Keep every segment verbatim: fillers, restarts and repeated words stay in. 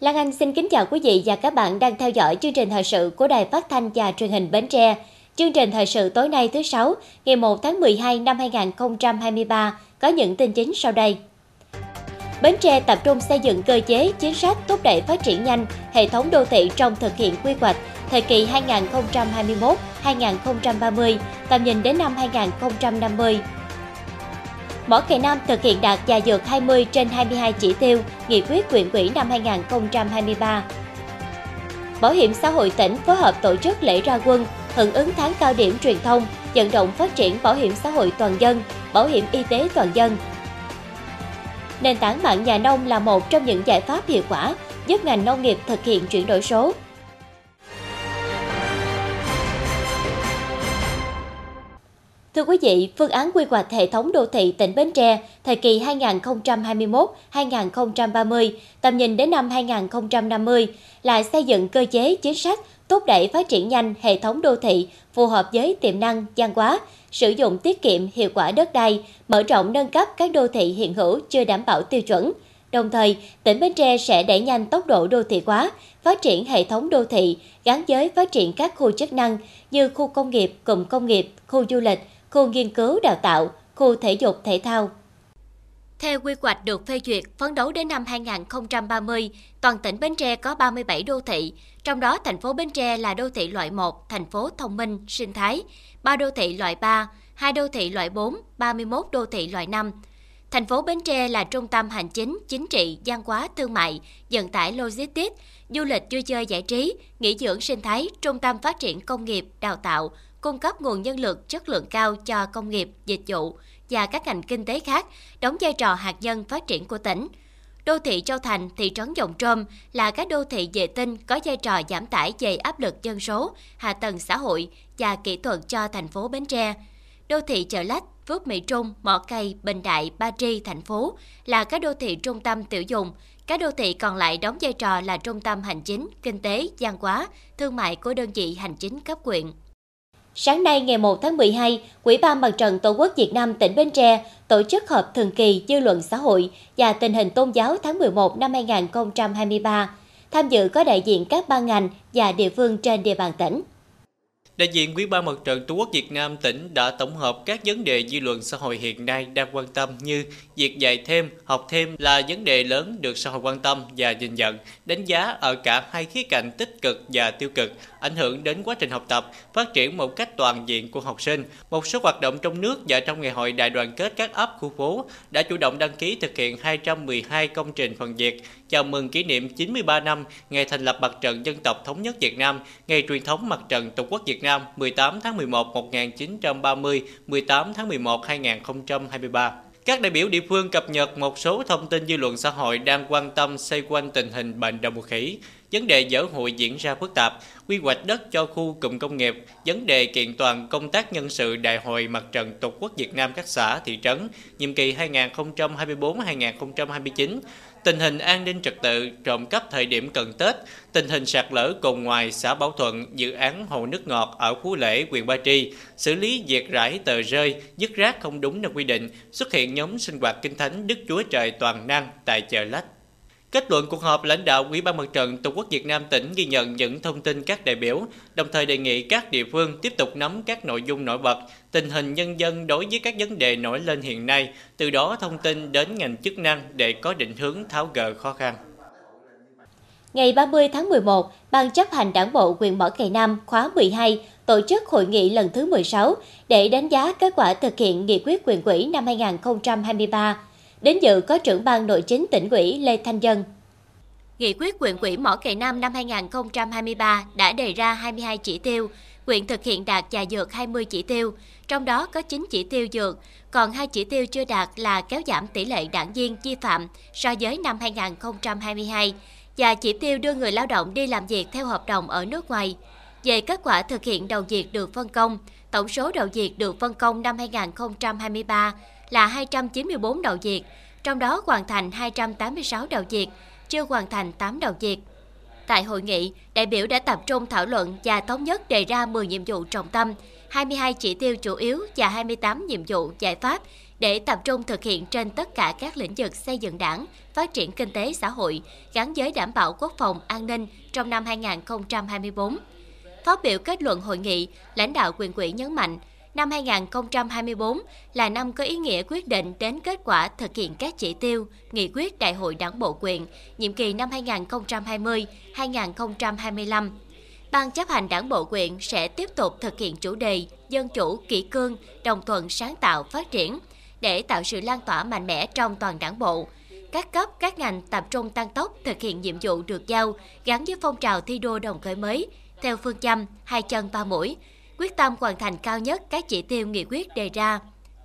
Lan Anh xin kính chào quý vị và các bạn đang theo dõi chương trình thời sự của Đài Phát thanh và Truyền hình Bến Tre. Chương trình thời sự tối nay thứ Sáu, ngày mùng một tháng mười hai năm hai nghìn không trăm hai mươi ba có những tin chính sau đây. Bến Tre tập trung xây dựng cơ chế, chính sách thúc đẩy phát triển nhanh hệ thống đô thị trong thực hiện quy hoạch thời kỳ hai nghìn không trăm hai mươi mốt đến hai nghìn không trăm ba mươi, tầm nhìn đến năm hai nghìn không trăm năm mươi. Mỏ Cày Nam thực hiện đạt và vượt hai mươi trên hai mươi hai chỉ tiêu nghị quyết huyện ủy năm hai nghìn không trăm hai mươi ba. Bảo hiểm xã hội tỉnh phối hợp tổ chức lễ ra quân hưởng ứng tháng cao điểm truyền thông vận động phát triển bảo hiểm xã hội toàn dân, bảo hiểm y tế toàn dân. Nền tảng mạng nhà nông là một trong những giải pháp hiệu quả giúp ngành nông nghiệp thực hiện chuyển đổi số. Thưa quý vị, phương án quy hoạch hệ thống đô thị tỉnh Bến Tre thời kỳ hai nghìn không trăm hai mươi mốt đến hai nghìn không trăm ba mươi, tầm nhìn đến năm hai nghìn không trăm năm mươi là xây dựng cơ chế, chính sách thúc đẩy phát triển nhanh hệ thống đô thị phù hợp với tiềm năng, văn hóa, sử dụng tiết kiệm hiệu quả đất đai, mở rộng nâng cấp các đô thị hiện hữu chưa đảm bảo tiêu chuẩn. Đồng thời, tỉnh Bến Tre sẽ đẩy nhanh tốc độ đô thị hóa, phát triển hệ thống đô thị gắn với phát triển các khu chức năng như khu công nghiệp, cụm công nghiệp, khu du lịch, khu nghiên cứu đào tạo, khu thể dục thể thao. Theo quy hoạch được phê duyệt, phấn đấu đến năm hai nghìn không trăm ba mươi, toàn tỉnh Bến Tre có ba mươi bảy đô thị, trong đó thành phố Bến Tre là đô thị loại một, thành phố thông minh, sinh thái, ba đô thị loại ba, hai đô thị loại bốn, ba mươi mốt đô thị loại năm. Thành phố Bến Tre là trung tâm hành chính, chính trị, văn hóa, thương mại, vận tải logistics, du lịch vui chơi giải trí, nghỉ dưỡng sinh thái, trung tâm phát triển công nghiệp, đào tạo, cung cấp nguồn nhân lực chất lượng cao cho công nghiệp, dịch vụ và các ngành kinh tế khác, đóng vai trò hạt nhân phát triển của tỉnh. Đô thị Châu Thành, thị trấn Dòng Trôm là các đô thị vệ tinh có vai trò giảm tải về áp lực dân số, hạ tầng xã hội và kỹ thuật cho thành phố Bến Tre. Đô thị Chợ Lách, Phước Mỹ Trung, Mỏ Cày, Bình Đại, Ba Tri, thành phố là các đô thị trung tâm tiểu dùng. Các đô thị còn lại đóng vai trò là trung tâm hành chính, kinh tế, văn hóa, thương mại của đơn vị hành chính cấp huyện. Sáng nay ngày mùng một tháng mười hai, Ủy ban Mặt trận Tổ quốc Việt Nam tỉnh Bến Tre tổ chức họp thường kỳ dư luận xã hội và tình hình tôn giáo tháng mười một năm hai nghìn không trăm hai mươi ba. Tham dự có đại diện các ban ngành và địa phương trên địa bàn tỉnh. Đại diện Ủy ban Mặt trận Tổ quốc Việt Nam tỉnh đã tổng hợp các vấn đề dư luận xã hội hiện nay đang quan tâm như việc dạy thêm, học thêm là vấn đề lớn được xã hội quan tâm và nhìn nhận, đánh giá ở cả hai khía cạnh tích cực và tiêu cực, ảnh hưởng đến quá trình học tập, phát triển một cách toàn diện của học sinh. Một số hoạt động trong nước và trong ngày hội đại đoàn kết các ấp khu phố đã chủ động đăng ký thực hiện hai trăm mười hai công trình phần việc, chào mừng kỷ niệm chín mươi ba năm ngày thành lập Mặt trận Dân tộc Thống nhất Việt Nam, ngày truyền thống Mặt trận Tổ quốc Việt Nam mười tám tháng mười một năm một nghìn chín trăm ba mươi, mười tám tháng mười một năm hai nghìn không trăm hai mươi ba. Các đại biểu địa phương cập nhật một số thông tin dư luận xã hội đang quan tâm xoay quanh tình hình bệnh đậu mùa khỉ, vấn đề dở hụi diễn ra phức tạp, quy hoạch đất cho khu cụm công nghiệp, vấn đề kiện toàn công tác nhân sự Đại hội Mặt trận Tổ quốc Việt Nam các xã, thị trấn, nhiệm kỳ hai nghìn không trăm hai mươi bốn đến hai nghìn không trăm hai mươi chín, tình hình an ninh trật tự, trộm cắp thời điểm cận Tết, tình hình sạt lở cồn ngoài xã Bảo Thuận, dự án hồ nước ngọt ở Phú Lễ, huyện Ba Tri, xử lý việc rải tờ rơi, vứt rác không đúng nơi quy định, xuất hiện nhóm sinh hoạt kinh thánh Đức Chúa Trời toàn năng tại Chợ Lách. Kết luận cuộc họp, lãnh đạo Ủy ban Mặt trận Tổ quốc Việt Nam tỉnh ghi nhận những thông tin các đại biểu, đồng thời đề nghị các địa phương tiếp tục nắm các nội dung nổi bật, tình hình nhân dân đối với các vấn đề nổi lên hiện nay, từ đó thông tin đến ngành chức năng để có định hướng tháo gỡ khó khăn. Ngày ba mươi tháng mười một, Ban chấp hành Đảng bộ huyện Mỏ Cày Nam khóa mười hai tổ chức hội nghị lần thứ mười sáu để đánh giá kết quả thực hiện nghị quyết huyện ủy năm hai nghìn không trăm hai mươi ba. Đến dự có trưởng ban nội chính tỉnh ủy Lê Thanh Dân. Nghị quyết huyện ủy Mỏ Cày Nam năm hai nghìn không trăm hai mươi ba đã đề ra hai mươi hai chỉ tiêu, huyện thực hiện đạt và vượt hai mươi chỉ tiêu, trong đó có chín chỉ tiêu vượt, còn hai chỉ tiêu chưa đạt là kéo giảm tỷ lệ đảng viên vi phạm so với năm hai nghìn không trăm hai mươi hai và chỉ tiêu đưa người lao động đi làm việc theo hợp đồng ở nước ngoài. Về kết quả thực hiện đầu việc được phân công, tổng số đầu việc được phân công năm hai nghìn không trăm hai mươi ba là hai trăm chín mươi bốn đầu việc, trong đó hoàn thành hai trăm tám mươi sáu đầu việc, chưa hoàn thành tám đầu việc. Tại hội nghị, đại biểu đã tập trung thảo luận và thống nhất đề ra mười nhiệm vụ trọng tâm, hai mươi hai chỉ tiêu chủ yếu và hai mươi tám nhiệm vụ giải pháp để tập trung thực hiện trên tất cả các lĩnh vực xây dựng đảng, phát triển kinh tế xã hội, gắn với đảm bảo quốc phòng an ninh trong năm hai nghìn không trăm hai mươi tư. Phát biểu kết luận hội nghị, lãnh đạo huyện ủy nhấn mạnh, năm hai nghìn không trăm hai mươi tư là năm có ý nghĩa quyết định đến kết quả thực hiện các chỉ tiêu, nghị quyết Đại hội Đảng bộ huyện, nhiệm kỳ năm hai nghìn không trăm hai mươi đến hai nghìn không trăm hai mươi lăm. Ban chấp hành Đảng bộ huyện sẽ tiếp tục thực hiện chủ đề dân chủ, kỷ cương, đồng thuận, sáng tạo, phát triển để tạo sự lan tỏa mạnh mẽ trong toàn đảng bộ. Các cấp, các ngành tập trung tăng tốc thực hiện nhiệm vụ được giao gắn với phong trào thi đua đồng khởi mới theo phương châm hai chân ba mũi, quyết tâm hoàn thành cao nhất các chỉ tiêu nghị quyết đề ra.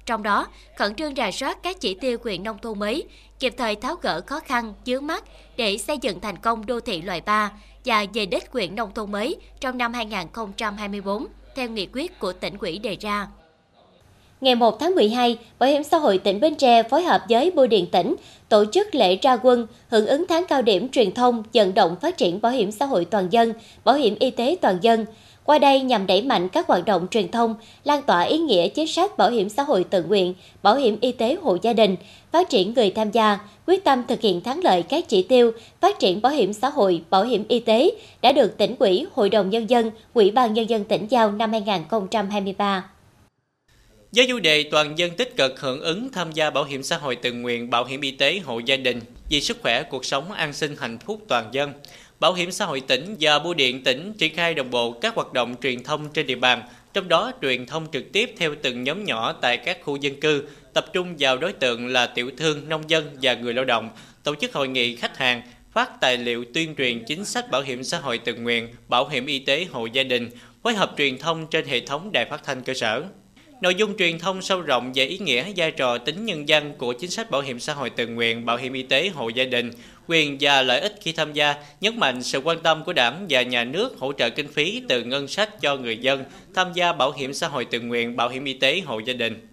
Trong đó, khẩn trương rà soát các chỉ tiêu huyện nông thôn mới, kịp thời tháo gỡ khó khăn, vướng mắc để xây dựng thành công đô thị loại ba và về đích huyện nông thôn mới trong năm hai nghìn không trăm hai mươi tư theo nghị quyết của tỉnh ủy đề ra. Ngày mùng một tháng mười hai, Bảo hiểm xã hội tỉnh Bến Tre phối hợp với Bưu điện tỉnh tổ chức lễ ra quân hưởng ứng tháng cao điểm truyền thông vận động phát triển bảo hiểm xã hội toàn dân, bảo hiểm y tế toàn dân. Qua đây nhằm đẩy mạnh các hoạt động truyền thông, lan tỏa ý nghĩa chính sách bảo hiểm xã hội tự nguyện, bảo hiểm y tế hộ gia đình, phát triển người tham gia, quyết tâm thực hiện thắng lợi các chỉ tiêu phát triển bảo hiểm xã hội, bảo hiểm y tế đã được tỉnh ủy, Hội đồng Nhân dân, Ủy ban Nhân dân tỉnh giao năm hai nghìn không trăm hai mươi ba. Với chủ đề toàn dân tích cực hưởng ứng tham gia bảo hiểm xã hội tự nguyện, bảo hiểm y tế hộ gia đình vì sức khỏe, cuộc sống an sinh hạnh phúc toàn dân, Bảo hiểm xã hội tỉnh và Bưu điện tỉnh triển khai đồng bộ các hoạt động truyền thông trên địa bàn, trong đó truyền thông trực tiếp theo từng nhóm nhỏ tại các khu dân cư, tập trung vào đối tượng là tiểu thương, nông dân và người lao động, tổ chức hội nghị khách hàng, phát tài liệu tuyên truyền chính sách bảo hiểm xã hội tự nguyện, bảo hiểm y tế hộ gia đình, phối hợp truyền thông trên hệ thống đài phát thanh cơ sở. Nội dung truyền thông sâu rộng về ý nghĩa, vai trò, tính nhân văn của chính sách bảo hiểm xã hội tự nguyện, bảo hiểm y tế hộ gia đình, quyền và lợi ích khi tham gia, nhấn mạnh sự quan tâm của Đảng và Nhà nước hỗ trợ kinh phí từ ngân sách cho người dân tham gia bảo hiểm xã hội tự nguyện, bảo hiểm y tế hộ gia đình.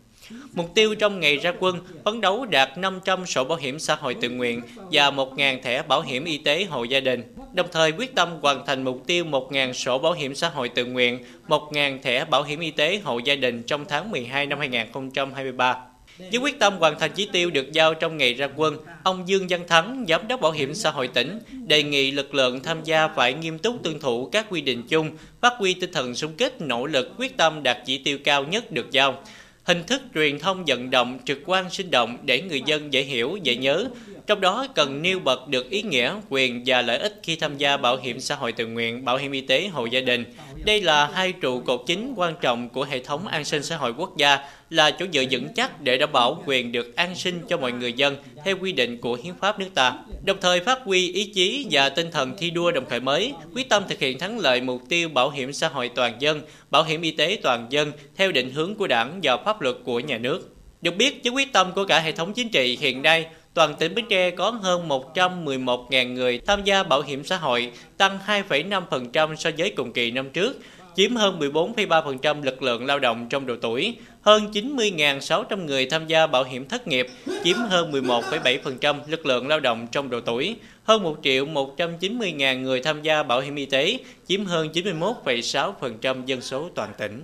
Mục tiêu trong ngày ra quân phấn đấu đạt năm trăm sổ bảo hiểm xã hội tự nguyện và một nghìn thẻ bảo hiểm y tế hộ gia đình, đồng thời quyết tâm hoàn thành mục tiêu một nghìn sổ bảo hiểm xã hội tự nguyện, một nghìn thẻ bảo hiểm y tế hộ gia đình trong tháng mười hai năm hai nghìn không trăm hai mươi ba. Với quyết tâm hoàn thành chỉ tiêu được giao trong ngày ra quân, ông Dương Văn Thắng, Giám đốc Bảo hiểm xã hội tỉnh, đề nghị lực lượng tham gia phải nghiêm túc tuân thủ các quy định chung, phát huy tinh thần xung kích, nỗ lực quyết tâm đạt chỉ tiêu cao nhất được giao. Hình thức truyền thông vận động, trực quan sinh động để người dân dễ hiểu, dễ nhớ. Trong đó cần nêu bật được ý nghĩa, quyền và lợi ích khi tham gia bảo hiểm xã hội tự nguyện, bảo hiểm y tế hộ gia đình. Đây là hai trụ cột chính quan trọng của hệ thống an sinh xã hội quốc gia, là chỗ dựa vững chắc để đảm bảo quyền được an sinh cho mọi người dân theo quy định của hiến pháp nước ta. Đồng thời phát huy ý chí và tinh thần thi đua đồng khởi mới, quyết tâm thực hiện thắng lợi mục tiêu bảo hiểm xã hội toàn dân, bảo hiểm y tế toàn dân theo định hướng của Đảng và pháp luật của Nhà nước. Được biết, với quyết tâm của cả hệ thống chính trị hiện nay, toàn tỉnh Bến Tre có hơn một trăm mười một nghìn người tham gia bảo hiểm xã hội, tăng hai phẩy năm phần trăm so với cùng kỳ năm trước, chiếm hơn mười bốn phẩy ba phần trăm lực lượng lao động trong độ tuổi, hơn chín mươi nghìn sáu trăm người tham gia bảo hiểm thất nghiệp, chiếm hơn mười một phẩy bảy phần trăm lực lượng lao động trong độ tuổi, hơn một triệu một trăm chín mươi nghìn người tham gia bảo hiểm y tế, chiếm hơn chín mươi mốt phẩy sáu phần trăm dân số toàn tỉnh.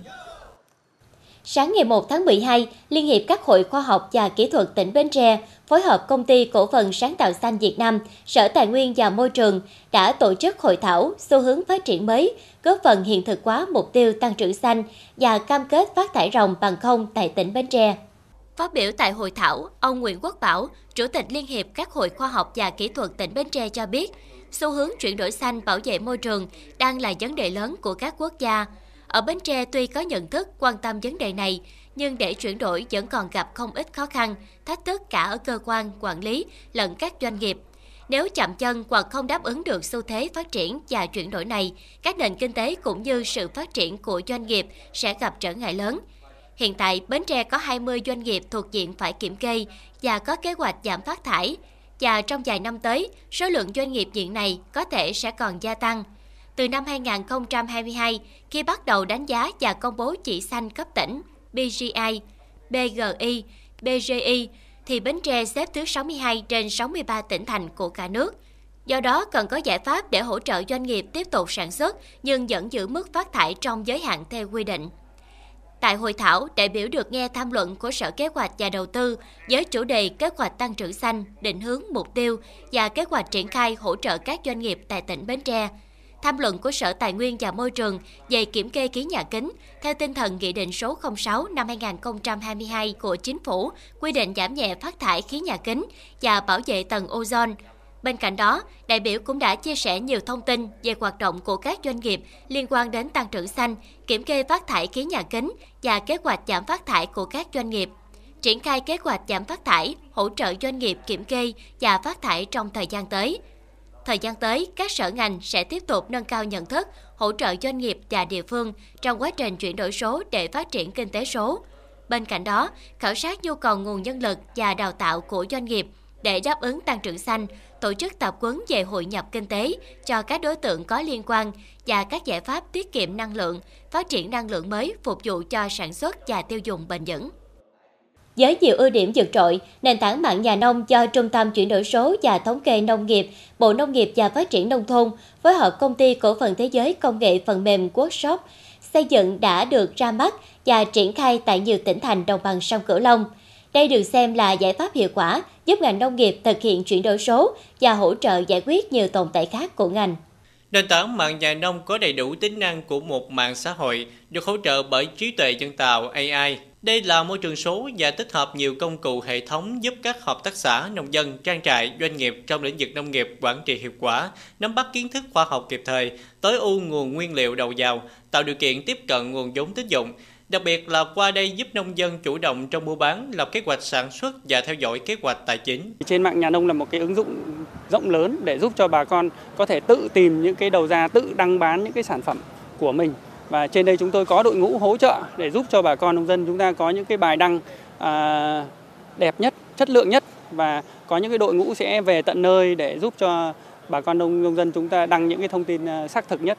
Sáng ngày mùng một tháng mười hai, Liên hiệp các hội khoa học và kỹ thuật tỉnh Bến Tre phối hợp Công ty Cổ phần Sáng tạo Xanh Việt Nam, Sở Tài nguyên và Môi trường đã tổ chức hội thảo xu hướng phát triển mới, góp phần hiện thực hóa mục tiêu tăng trưởng xanh và cam kết phát thải ròng bằng không tại tỉnh Bến Tre. Phát biểu tại hội thảo, ông Nguyễn Quốc Bảo, Chủ tịch Liên hiệp các hội khoa học và kỹ thuật tỉnh Bến Tre cho biết, xu hướng chuyển đổi xanh, bảo vệ môi trường đang là vấn đề lớn của các quốc gia. Ở Bến Tre tuy có nhận thức quan tâm vấn đề này, nhưng để chuyển đổi vẫn còn gặp không ít khó khăn, thách thức cả ở cơ quan, quản lý lẫn các doanh nghiệp. Nếu chậm chân hoặc không đáp ứng được xu thế phát triển và chuyển đổi này, các nền kinh tế cũng như sự phát triển của doanh nghiệp sẽ gặp trở ngại lớn. Hiện tại, Bến Tre có hai mươi doanh nghiệp thuộc diện phải kiểm kê và có kế hoạch giảm phát thải, và trong vài năm tới, số lượng doanh nghiệp diện này có thể sẽ còn gia tăng. Từ năm hai nghìn không trăm hai mươi hai, khi bắt đầu đánh giá và công bố chỉ xanh cấp tỉnh B G I, B G I, B G I, thì Bến Tre xếp thứ sáu mươi hai trên sáu mươi ba tỉnh thành của cả nước. Do đó, cần có giải pháp để hỗ trợ doanh nghiệp tiếp tục sản xuất nhưng vẫn giữ mức phát thải trong giới hạn theo quy định. Tại hội thảo, đại biểu được nghe tham luận của Sở Kế hoạch và Đầu tư với chủ đề kế hoạch tăng trưởng xanh, định hướng, mục tiêu và kế hoạch triển khai hỗ trợ các doanh nghiệp tại tỉnh Bến Tre. Tham luận của Sở Tài nguyên và Môi trường về kiểm kê khí nhà kính theo tinh thần Nghị định số không sáu năm hai nghìn không trăm hai mươi hai của Chính phủ quy định giảm nhẹ phát thải khí nhà kính và bảo vệ tầng ozone. Bên cạnh đó, đại biểu cũng đã chia sẻ nhiều thông tin về hoạt động của các doanh nghiệp liên quan đến tăng trưởng xanh, kiểm kê phát thải khí nhà kính và kế hoạch giảm phát thải của các doanh nghiệp, triển khai kế hoạch giảm phát thải, hỗ trợ doanh nghiệp kiểm kê và phát thải trong thời gian tới. Thời gian tới, các sở ngành sẽ tiếp tục nâng cao nhận thức, hỗ trợ doanh nghiệp và địa phương trong quá trình chuyển đổi số để phát triển kinh tế số. Bên cạnh đó, khảo sát nhu cầu nguồn nhân lực và đào tạo của doanh nghiệp để đáp ứng tăng trưởng xanh, tổ chức tập huấn về hội nhập kinh tế cho các đối tượng có liên quan và các giải pháp tiết kiệm năng lượng, phát triển năng lượng mới phục vụ cho sản xuất và tiêu dùng bền vững. Với nhiều ưu điểm vượt trội, nền tảng mạng nhà nông do Trung tâm Chuyển đổi số và Thống kê Nông nghiệp, Bộ Nông nghiệp và Phát triển Nông thôn phối hợp Công ty Cổ phần Thế giới Công nghệ Phần mềm Quốc Shop xây dựng đã được ra mắt và triển khai tại nhiều tỉnh thành đồng bằng sông Cửu Long. Đây được xem là giải pháp hiệu quả giúp ngành nông nghiệp thực hiện chuyển đổi số và hỗ trợ giải quyết nhiều tồn tại khác của ngành. Nền tảng mạng nhà nông có đầy đủ tính năng của một mạng xã hội, được hỗ trợ bởi trí tuệ nhân tạo A I. Đây là môi trường số và tích hợp nhiều công cụ hệ thống giúp các hợp tác xã, nông dân, trang trại, doanh nghiệp trong lĩnh vực nông nghiệp quản trị hiệu quả, nắm bắt kiến thức khoa học kịp thời, tối ưu nguồn nguyên liệu đầu vào, tạo điều kiện tiếp cận nguồn vốn tín dụng. Đặc biệt là qua đây giúp nông dân chủ động trong mua bán, lập kế hoạch sản xuất và theo dõi kế hoạch tài chính. Trên mạng nhà nông là một cái ứng dụng rộng lớn để giúp cho bà con có thể tự tìm những cái đầu ra, tự đăng bán những cái sản phẩm của mình. Và trên đây chúng tôi có đội ngũ hỗ trợ để giúp cho bà con nông dân chúng ta có những cái bài đăng à, đẹp nhất, chất lượng nhất và có những cái đội ngũ sẽ về tận nơi để giúp cho bà con nông, nông dân chúng ta đăng những cái thông tin xác thực nhất.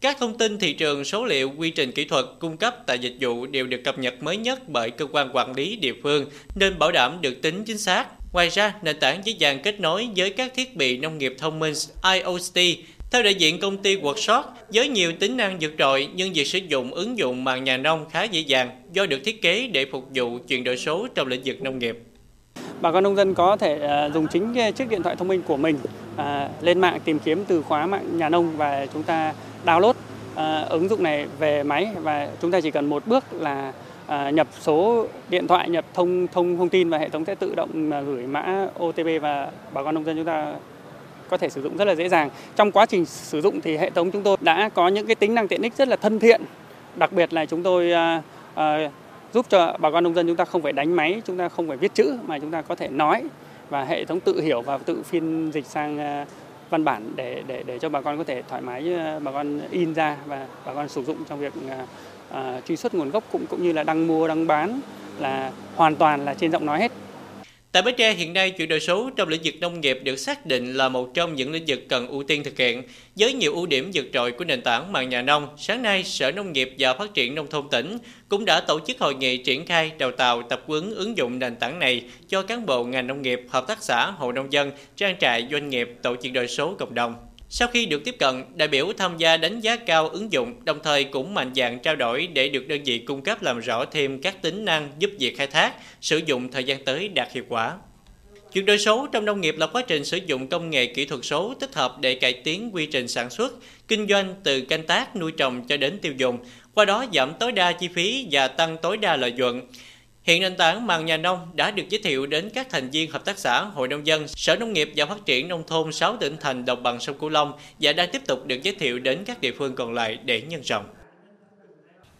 Các thông tin thị trường, số liệu, quy trình kỹ thuật cung cấp tại dịch vụ đều được cập nhật mới nhất bởi cơ quan quản lý địa phương nên bảo đảm được tính chính xác. Ngoài ra, nền tảng dễ dàng kết nối với các thiết bị nông nghiệp thông minh I O T. Theo đại diện công ty Workshop, với nhiều tính năng vượt trội nhưng việc sử dụng ứng dụng mạng nhà nông khá dễ dàng do được thiết kế để phục vụ chuyển đổi số trong lĩnh vực nông nghiệp. Bà con nông dân có thể dùng chính chiếc điện thoại thông minh của mình à, lên mạng tìm kiếm từ khóa mạng nhà nông và chúng ta download uh, ứng dụng này về máy và chúng ta chỉ cần một bước là uh, nhập số điện thoại, nhập thông thông thông tin và hệ thống sẽ tự động uh, gửi mã O T P và bà con nông dân chúng ta có thể sử dụng rất là dễ dàng. Trong quá trình sử dụng thì hệ thống chúng tôi đã có những cái tính năng tiện ích rất là thân thiện, đặc biệt là chúng tôi uh, uh, giúp cho bà con nông dân chúng ta không phải đánh máy, chúng ta không phải viết chữ mà chúng ta có thể nói và hệ thống tự hiểu và tự phiên dịch sang uh, văn bản để để để cho bà con có thể thoải mái bà con in ra và bà con sử dụng trong việc à, truy xuất nguồn gốc cũng cũng như là đăng mua đăng bán là hoàn toàn là trên giọng nói hết. Tại Bến Tre hiện nay, chuyển đổi số trong lĩnh vực nông nghiệp được xác định là một trong những lĩnh vực cần ưu tiên thực hiện. Với nhiều ưu điểm vượt trội của nền tảng mạng nhà nông, sáng nay Sở Nông nghiệp và Phát triển Nông thôn tỉnh cũng đã tổ chức hội nghị triển khai đào tạo tập huấn ứng dụng nền tảng này cho cán bộ ngành nông nghiệp, hợp tác xã, hộ nông dân, trang trại, doanh nghiệp, tổ chuyển đổi số cộng đồng. Sau khi được tiếp cận, đại biểu tham gia đánh giá cao ứng dụng, đồng thời cũng mạnh dạn trao đổi để được đơn vị cung cấp làm rõ thêm các tính năng giúp việc khai thác, sử dụng thời gian tới đạt hiệu quả. Chuyển đổi số trong nông nghiệp là quá trình sử dụng công nghệ kỹ thuật số tích hợp để cải tiến quy trình sản xuất, kinh doanh từ canh tác, nuôi trồng cho đến tiêu dùng, qua đó giảm tối đa chi phí và tăng tối đa lợi nhuận. Hiện nền tảng mạng nhà nông đã được giới thiệu đến các thành viên hợp tác xã, hội nông dân, Sở Nông nghiệp và Phát triển Nông thôn sáu tỉnh thành đồng bằng sông Cửu Long và đang tiếp tục được giới thiệu đến các địa phương còn lại để nhân rộng.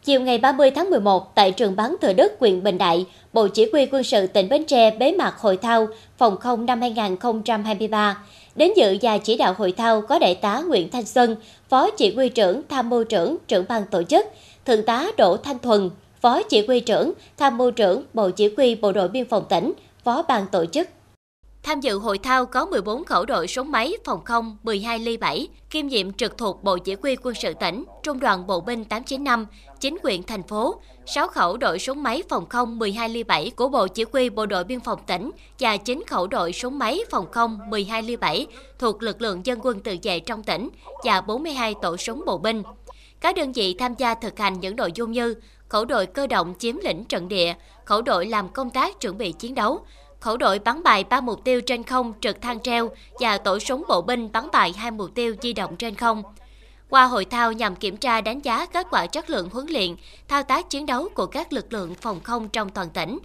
Chiều ngày ba mươi tháng mười một, tại trường bắn Thừa Đức, huyện Bình Đại, Bộ Chỉ huy quân sự tỉnh Bến Tre bế mạc hội thao phòng không năm hai nghìn không trăm hai mươi ba. Đến dự và chỉ đạo hội thao có Đại tá Nguyễn Thanh Xuân, Phó Chỉ huy trưởng, Tham mưu trưởng, trưởng ban tổ chức, Thượng tá Đỗ Thanh Thuần, Phó Chỉ huy trưởng, Tham mưu trưởng, Bộ Chỉ huy Bộ đội biên phòng tỉnh, Phó ban tổ chức. Tham dự hội thao có mười bốn khẩu đội súng máy phòng không mười hai ly bảy, kiêm nhiệm trực thuộc Bộ Chỉ huy quân sự tỉnh, Trung đoàn bộ binh tám chín năm, chính quyền thành phố, sáu khẩu đội súng máy phòng không mười hai ly bảy của Bộ Chỉ huy Bộ đội biên phòng tỉnh và chín khẩu đội súng máy phòng không mười hai ly bảy thuộc lực lượng dân quân tự vệ trong tỉnh và bốn mươi hai tổ súng bộ binh. Các đơn vị tham gia thực hành những nội dung như khẩu đội cơ động chiếm lĩnh trận địa, khẩu đội làm công tác chuẩn bị chiến đấu, khẩu đội bắn bài ba mục tiêu trên không trực thăng treo và tổ súng bộ binh bắn bài hai mục tiêu di động trên không. Qua hội thao nhằm kiểm tra đánh giá kết quả chất lượng huấn luyện, thao tác chiến đấu của các lực lượng phòng không trong toàn tỉnh.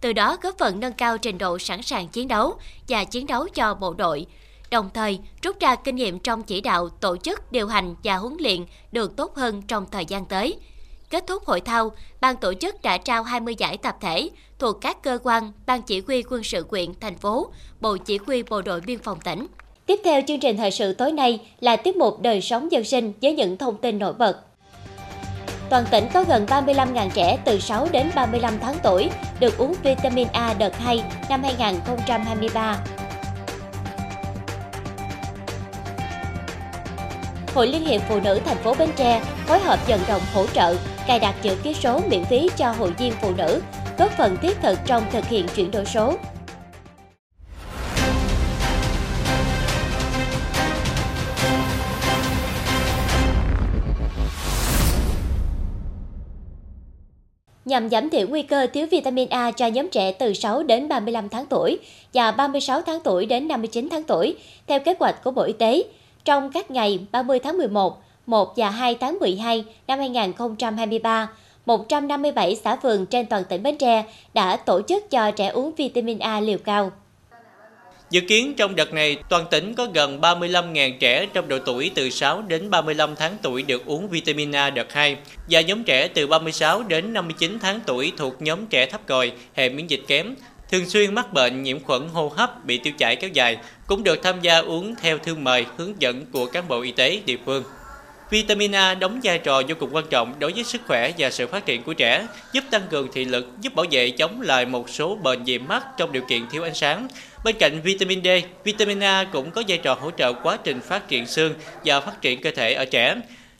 Từ đó góp phần nâng cao trình độ sẵn sàng chiến đấu và chiến đấu cho bộ đội, đồng thời rút ra kinh nghiệm trong chỉ đạo, tổ chức, điều hành và huấn luyện được tốt hơn trong thời gian tới. Kết thúc hội thao, ban tổ chức đã trao hai mươi giải tập thể thuộc các cơ quan, ban chỉ huy quân sự huyện, thành phố, bộ chỉ huy bộ đội biên phòng tỉnh. Tiếp theo chương trình thời sự tối nay là tiết mục đời sống dân sinh với những thông tin nổi bật. Toàn tỉnh có gần ba mươi lăm nghìn trẻ từ sáu đến ba mươi lăm tháng tuổi được uống vitamin A đợt hai năm hai không hai ba. Hội Liên hiệp Phụ nữ thành phố Bến Tre phối hợp vận động hỗ trợ cài đặt chữ ký số miễn phí cho hội viên phụ nữ, góp phần thiết thực trong thực hiện chuyển đổi số. Nhằm giảm thiểu nguy cơ thiếu vitamin A cho nhóm trẻ từ sáu đến ba mươi lăm tháng tuổi và ba mươi sáu tháng tuổi đến năm mươi chín tháng tuổi, theo kế hoạch của Bộ Y tế, trong các ngày ba mươi tháng mười một, một và hai tháng mười hai năm hai không hai ba, một trăm năm mươi bảy xã phường trên toàn tỉnh Bến Tre đã tổ chức cho trẻ uống vitamin A liều cao. Dự kiến trong đợt này, toàn tỉnh có gần ba mươi lăm nghìn trẻ trong độ tuổi từ sáu đến ba mươi lăm tháng tuổi được uống vitamin A đợt hai và nhóm trẻ từ ba mươi sáu đến năm mươi chín tháng tuổi thuộc nhóm trẻ thấp còi, hệ miễn dịch kém, thường xuyên mắc bệnh nhiễm khuẩn hô hấp, bị tiêu chảy kéo dài cũng được tham gia uống theo thư mời hướng dẫn của cán bộ y tế địa phương. Vitamin A đóng vai trò vô cùng quan trọng đối với sức khỏe và sự phát triển của trẻ, giúp tăng cường thị lực, giúp bảo vệ chống lại một số bệnh về mắt trong điều kiện thiếu ánh sáng. Bên cạnh vitamin D, vitamin A cũng có vai trò hỗ trợ quá trình phát triển xương và phát triển cơ thể ở trẻ.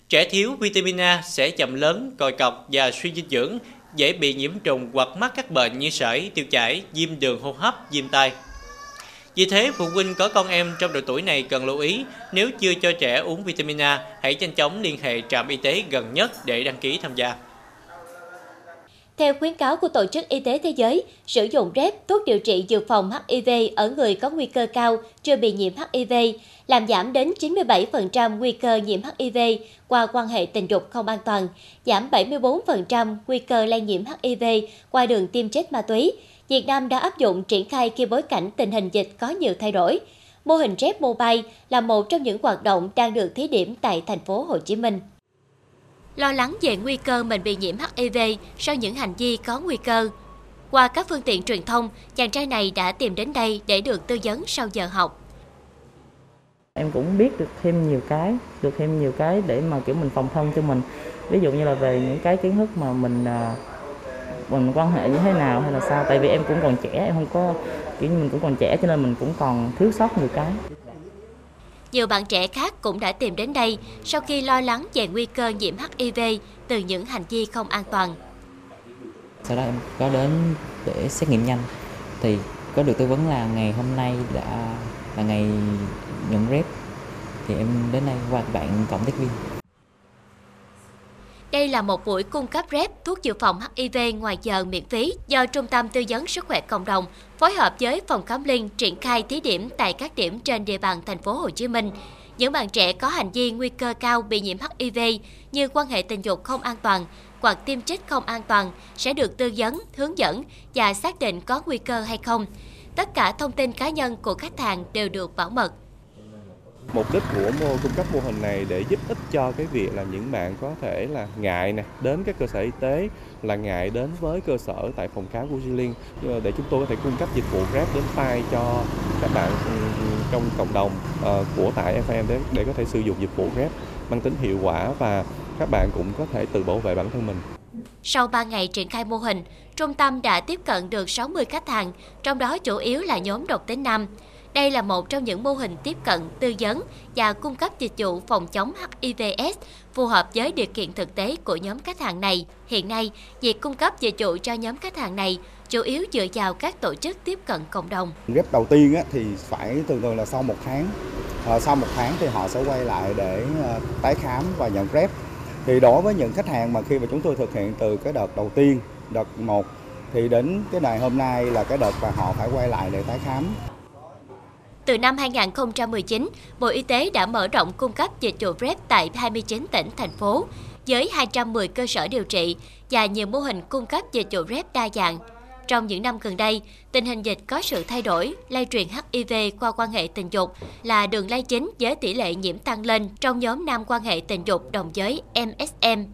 Trẻ thiếu vitamin A sẽ chậm lớn, còi cọc và suy dinh dưỡng, dễ bị nhiễm trùng hoặc mắc các bệnh như sởi, tiêu chảy, viêm đường hô hấp, viêm tai. Vì thế, phụ huynh có con em trong độ tuổi này cần lưu ý, nếu chưa cho trẻ uống vitamin A, hãy nhanh chóng liên hệ trạm y tế gần nhất để đăng ký tham gia. Theo khuyến cáo của Tổ chức Y tế Thế giới, sử dụng rép thuốc điều trị dự phòng H I V ở người có nguy cơ cao chưa bị nhiễm H I V làm giảm đến chín mươi bảy phần trăm nguy cơ nhiễm H I V qua quan hệ tình dục không an toàn, giảm bảy mươi bốn phần trăm nguy cơ lây nhiễm H I V qua đường tiêm chích ma túy. Việt Nam đã áp dụng triển khai khi bối cảnh tình hình dịch có nhiều thay đổi. Mô hình rep mobile là một trong những hoạt động đang được thí điểm tại thành phố Hồ Chí Minh. Lo lắng về nguy cơ mình bị nhiễm H I V sau những hành vi có nguy cơ. Qua các phương tiện truyền thông, chàng trai này đã tìm đến đây để được tư vấn sau giờ học. Em cũng biết được thêm nhiều cái, được thêm nhiều cái để mà kiểu mình phòng thân cho mình. Ví dụ như là về những cái kiến thức mà mình mình quan hệ như thế nào hay là sao. Tại vì em cũng còn trẻ, em không có kiểu như mình cũng còn trẻ cho nên mình cũng còn thiếu sót nhiều cái. Nhiều bạn trẻ khác cũng đã tìm đến đây sau khi lo lắng về nguy cơ nhiễm H I V từ những hành vi không an toàn. Sau đó em có đến để xét nghiệm nhanh thì có được tư vấn là ngày hôm nay đã là ngày nhận rep, thì em đến đây qua bạn cộng tác viên. Đây là một buổi cung cấp rep thuốc dự phòng H I V ngoài giờ miễn phí do Trung tâm Tư vấn Sức khỏe Cộng đồng phối hợp với phòng khám Liên triển khai thí điểm tại các điểm trên địa bàn thành phố Hồ Chí Minh. Những bạn trẻ có hành vi nguy cơ cao bị nhiễm H I V như quan hệ tình dục không an toàn hoặc tiêm chích không an toàn sẽ được tư vấn, hướng dẫn và xác định có nguy cơ hay không. Tất cả thông tin cá nhân của khách hàng đều được bảo mật. Mục đích của mô cung cấp mô hình này để giúp ích cho cái việc là những bạn có thể là ngại nè đến các cơ sở y tế, là ngại đến với cơ sở tại phòng khám của Liên, để chúng tôi có thể cung cấp dịch vụ rep đến tay cho các bạn trong cộng đồng của tại ép em để, để có thể sử dụng dịch vụ rep mang tính hiệu quả và các bạn cũng có thể tự bảo vệ bản thân mình. Sau ba ngày triển khai mô hình, trung tâm đã tiếp cận được sáu mươi khách hàng, trong đó chủ yếu là nhóm độc tính nam. Đây là một trong những mô hình tiếp cận, tư vấn và cung cấp dịch vụ phòng chống H I V S phù hợp với điều kiện thực tế của nhóm khách hàng này. Hiện nay, việc cung cấp dịch vụ cho nhóm khách hàng này chủ yếu dựa vào các tổ chức tiếp cận cộng đồng. Rep đầu tiên thì phải thường thường là sau một tháng. Sau một tháng thì họ sẽ quay lại để tái khám và nhận rep. Thì đối với những khách hàng mà khi mà chúng tôi thực hiện từ cái đợt đầu tiên, đợt một, thì đến cái đợt hôm nay là cái đợt mà họ phải quay lại để tái khám. Từ năm hai nghìn không trăm mười chín, Bộ Y tế đã mở rộng cung cấp dịch vụ PrEP tại hai mươi chín tỉnh, thành phố, với hai trăm mười cơ sở điều trị và nhiều mô hình cung cấp dịch vụ PrEP đa dạng. Trong những năm gần đây, tình hình dịch có sự thay đổi, lây truyền H I V qua quan hệ tình dục là đường lây chính với tỷ lệ nhiễm tăng lên trong nhóm nam quan hệ tình dục đồng giới M S M.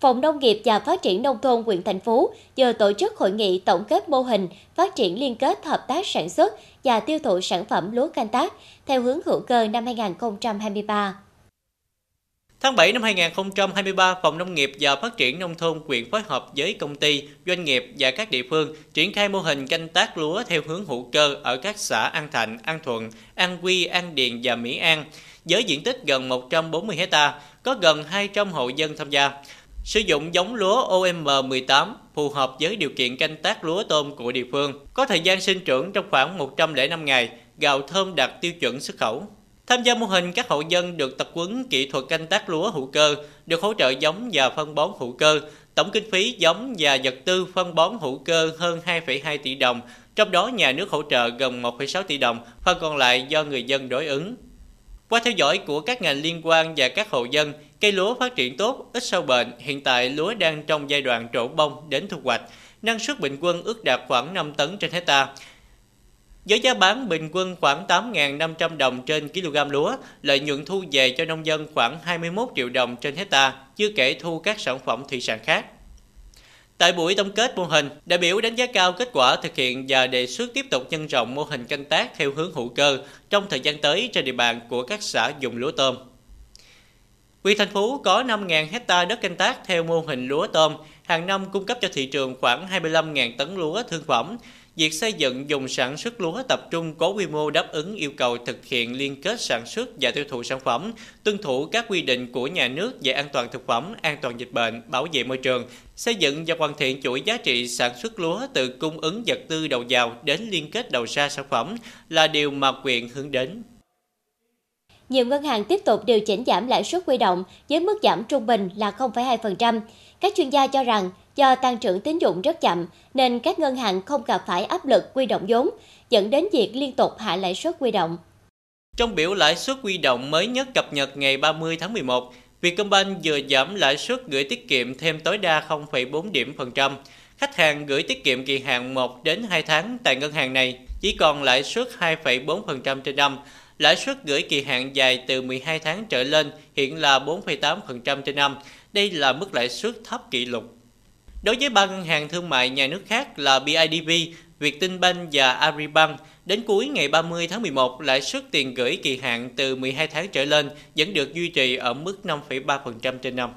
Phòng Nông nghiệp và Phát triển Nông thôn huyện thành phố vừa tổ chức hội nghị tổng kết mô hình phát triển liên kết hợp tác sản xuất và tiêu thụ sản phẩm lúa canh tác theo hướng hữu cơ năm hai nghìn không trăm hai mươi ba. Tháng bảy năm hai nghìn không trăm hai mươi ba, Phòng Nông nghiệp và Phát triển Nông thôn huyện phối hợp với công ty, doanh nghiệp và các địa phương triển khai mô hình canh tác lúa theo hướng hữu cơ ở các xã An Thạnh, An Thuận, An Quy, An Điền và Mỹ An, với diện tích gần một trăm bốn mươi hectare, có gần hai trăm hộ dân tham gia. Sử dụng giống lúa O M mười tám phù hợp với điều kiện canh tác lúa tôm của địa phương, có thời gian sinh trưởng trong khoảng một trăm lẻ năm ngày, gạo thơm đạt tiêu chuẩn xuất khẩu. Tham gia mô hình, các hộ dân được tập huấn kỹ thuật canh tác lúa hữu cơ, được hỗ trợ giống và phân bón hữu cơ. Tổng kinh phí giống và vật tư phân bón hữu cơ hơn hai phẩy hai tỷ đồng, trong đó nhà nước hỗ trợ gần một phẩy sáu tỷ đồng, phần còn lại do người dân đối ứng. Qua theo dõi của các ngành liên quan và các hộ dân, cây lúa phát triển tốt, ít sâu bệnh, hiện tại lúa đang trong giai đoạn trổ bông đến thu hoạch. Năng suất bình quân ước đạt khoảng năm tấn trên hectare. Với giá bán bình quân khoảng tám nghìn năm trăm đồng trên kg lúa, lợi nhuận thu về cho nông dân khoảng hai mươi mốt triệu đồng trên hectare, chưa kể thu các sản phẩm thủy sản khác. Tại buổi tổng kết mô hình, đại biểu đánh giá cao kết quả thực hiện và đề xuất tiếp tục nhân rộng mô hình canh tác theo hướng hữu cơ trong thời gian tới trên địa bàn của các xã vùng lúa tôm. Huyện thành phố có năm nghìn hectare đất canh tác theo mô hình lúa tôm, hàng năm cung cấp cho thị trường khoảng hai mươi lăm nghìn tấn lúa thương phẩm. Việc xây dựng vùng sản xuất lúa tập trung có quy mô đáp ứng yêu cầu thực hiện liên kết sản xuất và tiêu thụ sản phẩm, tuân thủ các quy định của nhà nước về an toàn thực phẩm, an toàn dịch bệnh, bảo vệ môi trường, xây dựng và hoàn thiện chuỗi giá trị sản xuất lúa từ cung ứng vật tư đầu vào đến liên kết đầu ra sản phẩm là điều mà huyện hướng đến. Nhiều ngân hàng tiếp tục điều chỉnh giảm lãi suất huy động với mức giảm trung bình là không phẩy hai phần trăm. Các chuyên gia cho rằng do tăng trưởng tín dụng rất chậm nên các ngân hàng không gặp phải áp lực huy động vốn, dẫn đến việc liên tục hạ lãi suất huy động. Trong biểu lãi suất huy động mới nhất cập nhật ngày ba mươi tháng mười một, Vietcombank vừa giảm lãi suất gửi tiết kiệm thêm tối đa không phẩy bốn điểm phần trăm. Khách hàng gửi tiết kiệm kỳ hạn một đến hai tháng tại ngân hàng này chỉ còn lãi suất hai phẩy bốn phần trăm trên năm. Lãi suất gửi kỳ hạn dài từ mười hai tháng trở lên hiện là bốn phẩy tám phần trăm trên năm. Đây là mức lãi suất thấp kỷ lục. Đối với ba ngân hàng thương mại nhà nước khác là bê i đê vê, Vietinbank và Agribank, đến cuối ngày ba mươi tháng mười một, lãi suất tiền gửi kỳ hạn từ mười hai tháng trở lên vẫn được duy trì ở mức năm phẩy ba phần trăm trên năm.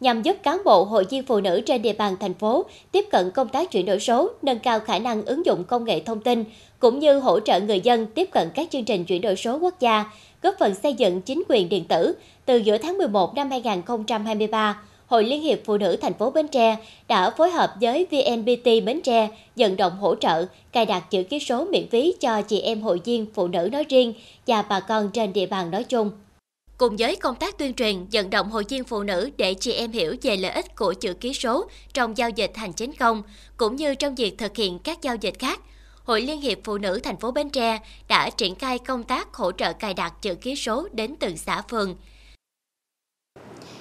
Nhằm giúp cán bộ hội viên phụ nữ trên địa bàn thành phố tiếp cận công tác chuyển đổi số, nâng cao khả năng ứng dụng công nghệ thông tin, cũng như hỗ trợ người dân tiếp cận các chương trình chuyển đổi số quốc gia, góp phần xây dựng chính quyền điện tử, từ giữa tháng mười một năm hai nghìn không trăm hai mươi ba, Hội Liên hiệp Phụ nữ thành phố Bến Tre đã phối hợp với vê en pê tê Bến Tre vận động hỗ trợ cài đặt chữ ký số miễn phí cho chị em hội viên phụ nữ nói riêng và bà con trên địa bàn nói chung. Cùng với công tác tuyên truyền, vận động hội viên phụ nữ để chị em hiểu về lợi ích của chữ ký số trong giao dịch hành chính công, cũng như trong việc thực hiện các giao dịch khác, Hội Liên hiệp Phụ nữ thành phố Bến Tre đã triển khai công tác hỗ trợ cài đặt chữ ký số đến từng xã phường.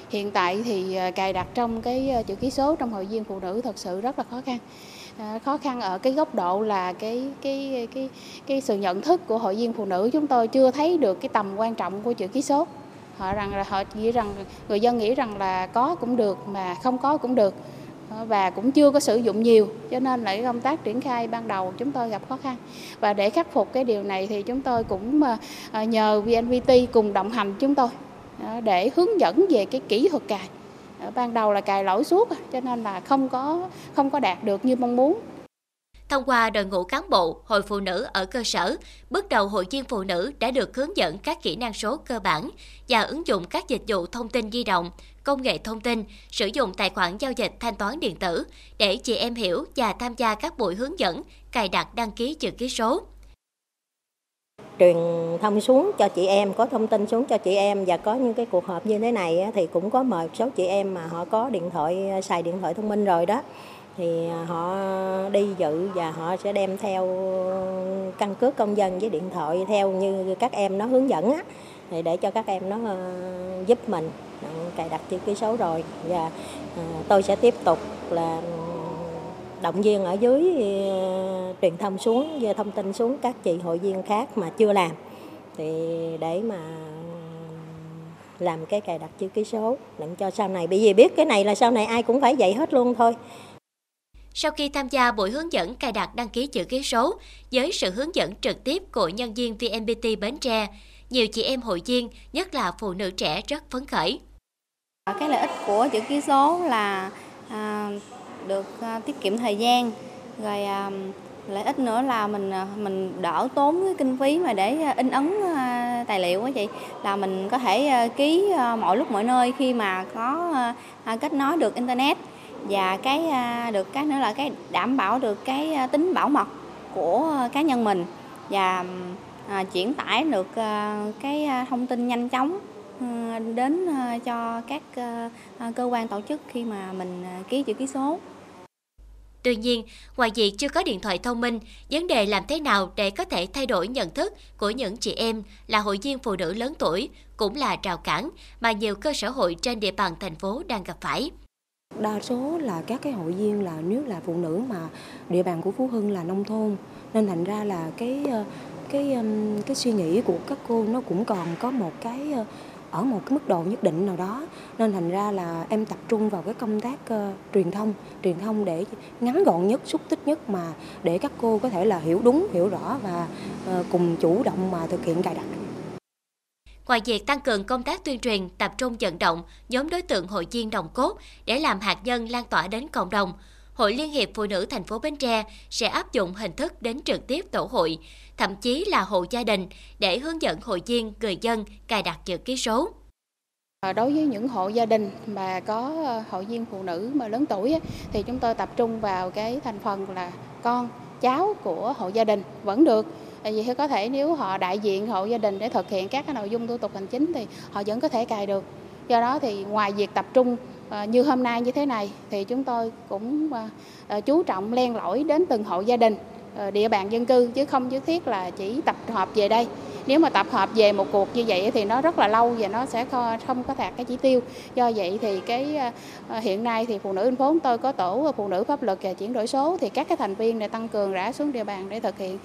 Hiện tại thì cài đặt trong cái chữ ký số trong hội viên phụ nữ thật sự rất là khó khăn. À, khó khăn ở cái góc độ là cái cái cái cái sự nhận thức của hội viên phụ nữ chúng tôi chưa thấy được cái tầm quan trọng của chữ ký số. Họ rằng là họ nghĩ rằng người dân nghĩ rằng là có cũng được mà không có cũng được, và cũng chưa có sử dụng nhiều, cho nên lại công tác triển khai ban đầu chúng tôi gặp khó khăn. Và để khắc phục cái điều này thì chúng tôi cũng nhờ vê en pê tê cùng đồng hành chúng tôi để hướng dẫn về cái kỹ thuật cài. Ban đầu là cài lỗi suốt, cho nên là không có không có đạt được như mong muốn. Thông qua đội ngũ cán bộ, hội phụ nữ ở cơ sở, bước đầu hội viên phụ nữ đã được hướng dẫn các kỹ năng số cơ bản và ứng dụng các dịch vụ thông tin di động, công nghệ thông tin, sử dụng tài khoản giao dịch thanh toán điện tử để chị em hiểu và tham gia các buổi hướng dẫn, cài đặt đăng ký chữ ký số. truyền thông xuống cho chị em, có thông tin xuống cho chị em, và có những cái cuộc họp như thế này thì cũng có mời một số chị em mà họ có điện thoại, xài điện thoại thông minh rồi đó, thì họ đi dự và họ sẽ đem theo căn cước công dân với điện thoại theo như các em nó hướng dẫn á, thì để cho các em nó giúp mình cài đặt chữ ký số rồi. Và tôi sẽ tiếp tục là động viên ở dưới, truyền thông xuống, về thông tin xuống các chị hội viên khác mà chưa làm thì để mà làm cái cài đặt chữ ký số để cho sau này, bởi vì biết cái này là sau này ai cũng phải vậy hết luôn thôi. Sau khi tham gia buổi hướng dẫn cài đặt đăng ký chữ ký số với sự hướng dẫn trực tiếp của nhân viên vê en pê tê Bến Tre, nhiều chị em hội viên, nhất là phụ nữ trẻ rất phấn khởi. Cái lợi ích của chữ ký số là à, được à, tiết kiệm thời gian, rồi à, lợi ích nữa là mình mình đỡ tốn cái kinh phí mà để in ấn à, tài liệu á chị, là mình có thể à, ký à, mọi lúc mọi nơi khi mà có à, kết nối được internet, và cái à, được cái nữa là cái đảm bảo được cái à, tính bảo mật của à, cá nhân mình, và À, chuyển tải được à, cái thông tin nhanh chóng à, đến à, cho các à, cơ quan tổ chức khi mà mình à, ký chữ ký số. Tuy nhiên, ngoài việc chưa có điện thoại thông minh, vấn đề làm thế nào để có thể thay đổi nhận thức của những chị em là hội viên phụ nữ lớn tuổi cũng là rào cản mà nhiều cơ sở hội trên địa bàn thành phố đang gặp phải. Đa số là các cái hội viên là nếu là phụ nữ mà địa bàn của Phú Hưng là nông thôn, nên thành ra là cái cái cái suy nghĩ của các cô nó cũng còn có một cái ở một cái mức độ nhất định nào đó, nên thành ra là em tập trung vào cái công tác uh, truyền thông truyền thông để ngắn gọn nhất, xúc tích nhất, mà để các cô có thể là hiểu đúng, hiểu rõ và uh, cùng chủ động mà thực hiện cài đặt. Ngoài việc tăng cường công tác tuyên truyền, tập trung vận động nhóm đối tượng hội viên đồng cốt để làm hạt nhân lan tỏa đến cộng đồng, Hội Liên hiệp Phụ nữ thành phố Bến Tre sẽ áp dụng hình thức đến trực tiếp tổ hội, thậm chí là hộ gia đình để hướng dẫn hội viên, người dân cài đặt chữ ký số. Đối với những hộ gia đình mà có hội viên phụ nữ mà lớn tuổi thì chúng tôi tập trung vào cái thành phần là con, cháu của hộ gia đình vẫn được. Vì có thể nếu họ đại diện hộ gia đình để thực hiện các cái nội dung thủ tục hành chính thì họ vẫn có thể cài được. Do đó thì ngoài việc tập trung như hôm nay như thế này thì chúng tôi cũng chú trọng len lỏi đến từng hộ gia đình, địa bàn dân cư, chứ không nhất thiết là chỉ tập họp về đây. Nếu mà tập họp về một cuộc như vậy thì nó rất là lâu và nó sẽ không có đạt cái chỉ tiêu. Do vậy thì cái hiện nay thì phụ nữ thành phố chúng tôi có tổ phụ nữ pháp luật và chuyển đổi số, thì các cái thành viên này tăng cường rã xuống địa bàn để thực hiện.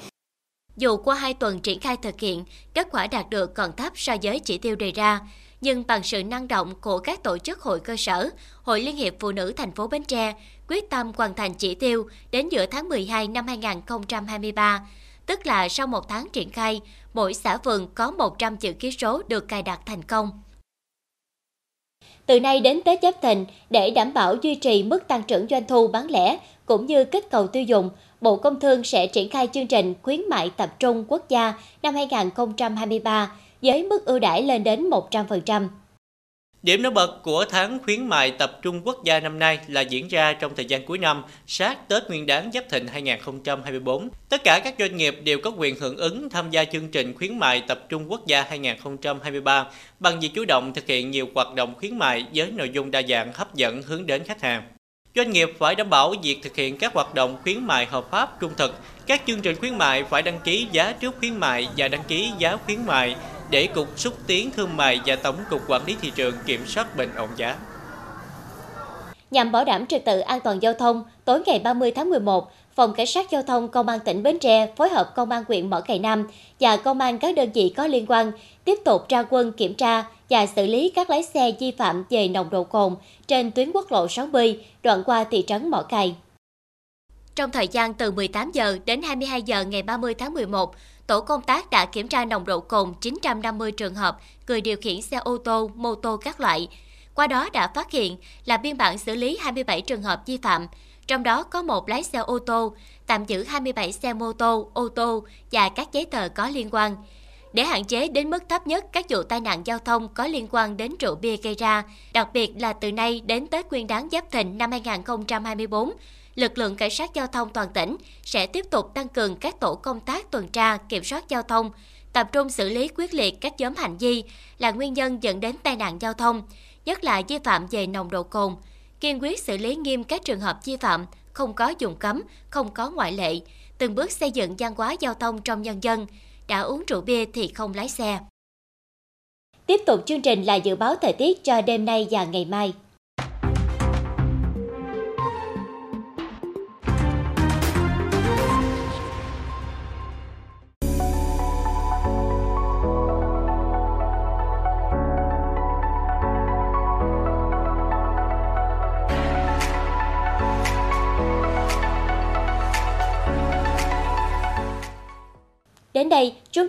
Dù qua hai tuần triển khai thực hiện, kết quả đạt được còn thấp so với chỉ tiêu đề ra, nhưng bằng sự năng động của các tổ chức hội cơ sở, Hội Liên hiệp Phụ nữ thành phố Bến Tre quyết tâm hoàn thành chỉ tiêu đến giữa tháng mười hai năm hai nghìn không trăm hai mươi ba, tức là sau một tháng triển khai, mỗi xã phường có một trăm chữ ký số được cài đặt thành công. Từ nay đến Tết Giáp Thìn, để đảm bảo duy trì mức tăng trưởng doanh thu bán lẻ cũng như kích cầu tiêu dùng, Bộ Công Thương sẽ triển khai chương trình khuyến mại tập trung quốc gia năm hai nghìn không trăm hai mươi ba với mức ưu đãi lên đến một trăm phần trăm. Điểm nổi bật của tháng khuyến mại tập trung quốc gia năm nay là diễn ra trong thời gian cuối năm, sát Tết Nguyên đán Giáp Thìn hai nghìn không trăm hai mươi bốn. Tất cả các doanh nghiệp đều có quyền hưởng ứng tham gia chương trình khuyến mại tập trung quốc gia hai nghìn không trăm hai mươi ba bằng việc chủ động thực hiện nhiều hoạt động khuyến mại với nội dung đa dạng, hấp dẫn hướng đến khách hàng. Doanh nghiệp phải đảm bảo việc thực hiện các hoạt động khuyến mại hợp pháp, trung thực. Các chương trình khuyến mại phải đăng ký giá trước khuyến mại và đăng ký giá khuyến mại để Cục Xúc tiến Thương mại và Tổng cục Quản lý Thị trường kiểm soát bình ổn giá. Nhằm bảo đảm trật tự an toàn giao thông, tối ngày ba mươi tháng mười một, Phòng Cảnh sát Giao thông Công an tỉnh Bến Tre phối hợp Công an huyện Mỏ Cày Nam và Công an các đơn vị có liên quan tiếp tục ra quân kiểm tra và xử lý các lái xe vi phạm về nồng độ cồn trên tuyến quốc lộ sáu mươi, đoạn qua thị trấn Mỏ Cày. Trong thời gian từ mười tám giờ đến hai mươi hai giờ ngày ba mươi tháng mười một, tổ công tác đã kiểm tra nồng độ cồn chín trăm năm mươi trường hợp người điều khiển xe ô tô, mô tô các loại. Qua đó đã phát hiện là biên bản xử lý hai mươi bảy trường hợp vi phạm, trong đó có một lái xe ô tô, tạm giữ hai mươi bảy xe mô tô, ô tô và các giấy tờ có liên quan. Để hạn chế đến mức thấp nhất các vụ tai nạn giao thông có liên quan đến rượu bia gây ra, đặc biệt là từ nay đến Tết Nguyên đán Giáp Thìn năm hai nghìn không trăm hai mươi bốn, lực lượng cảnh sát giao thông toàn tỉnh sẽ tiếp tục tăng cường các tổ công tác tuần tra kiểm soát giao thông, tập trung xử lý quyết liệt các nhóm hành vi là nguyên nhân dẫn đến tai nạn giao thông, nhất là vi phạm về nồng độ cồn, kiên quyết xử lý nghiêm các trường hợp vi phạm, không có vùng cấm, không có ngoại lệ, từng bước xây dựng văn hóa giao thông trong nhân dân, đã uống rượu bia thì không lái xe. Tiếp tục chương trình là dự báo thời tiết cho đêm nay và ngày mai. Đến đây, chúng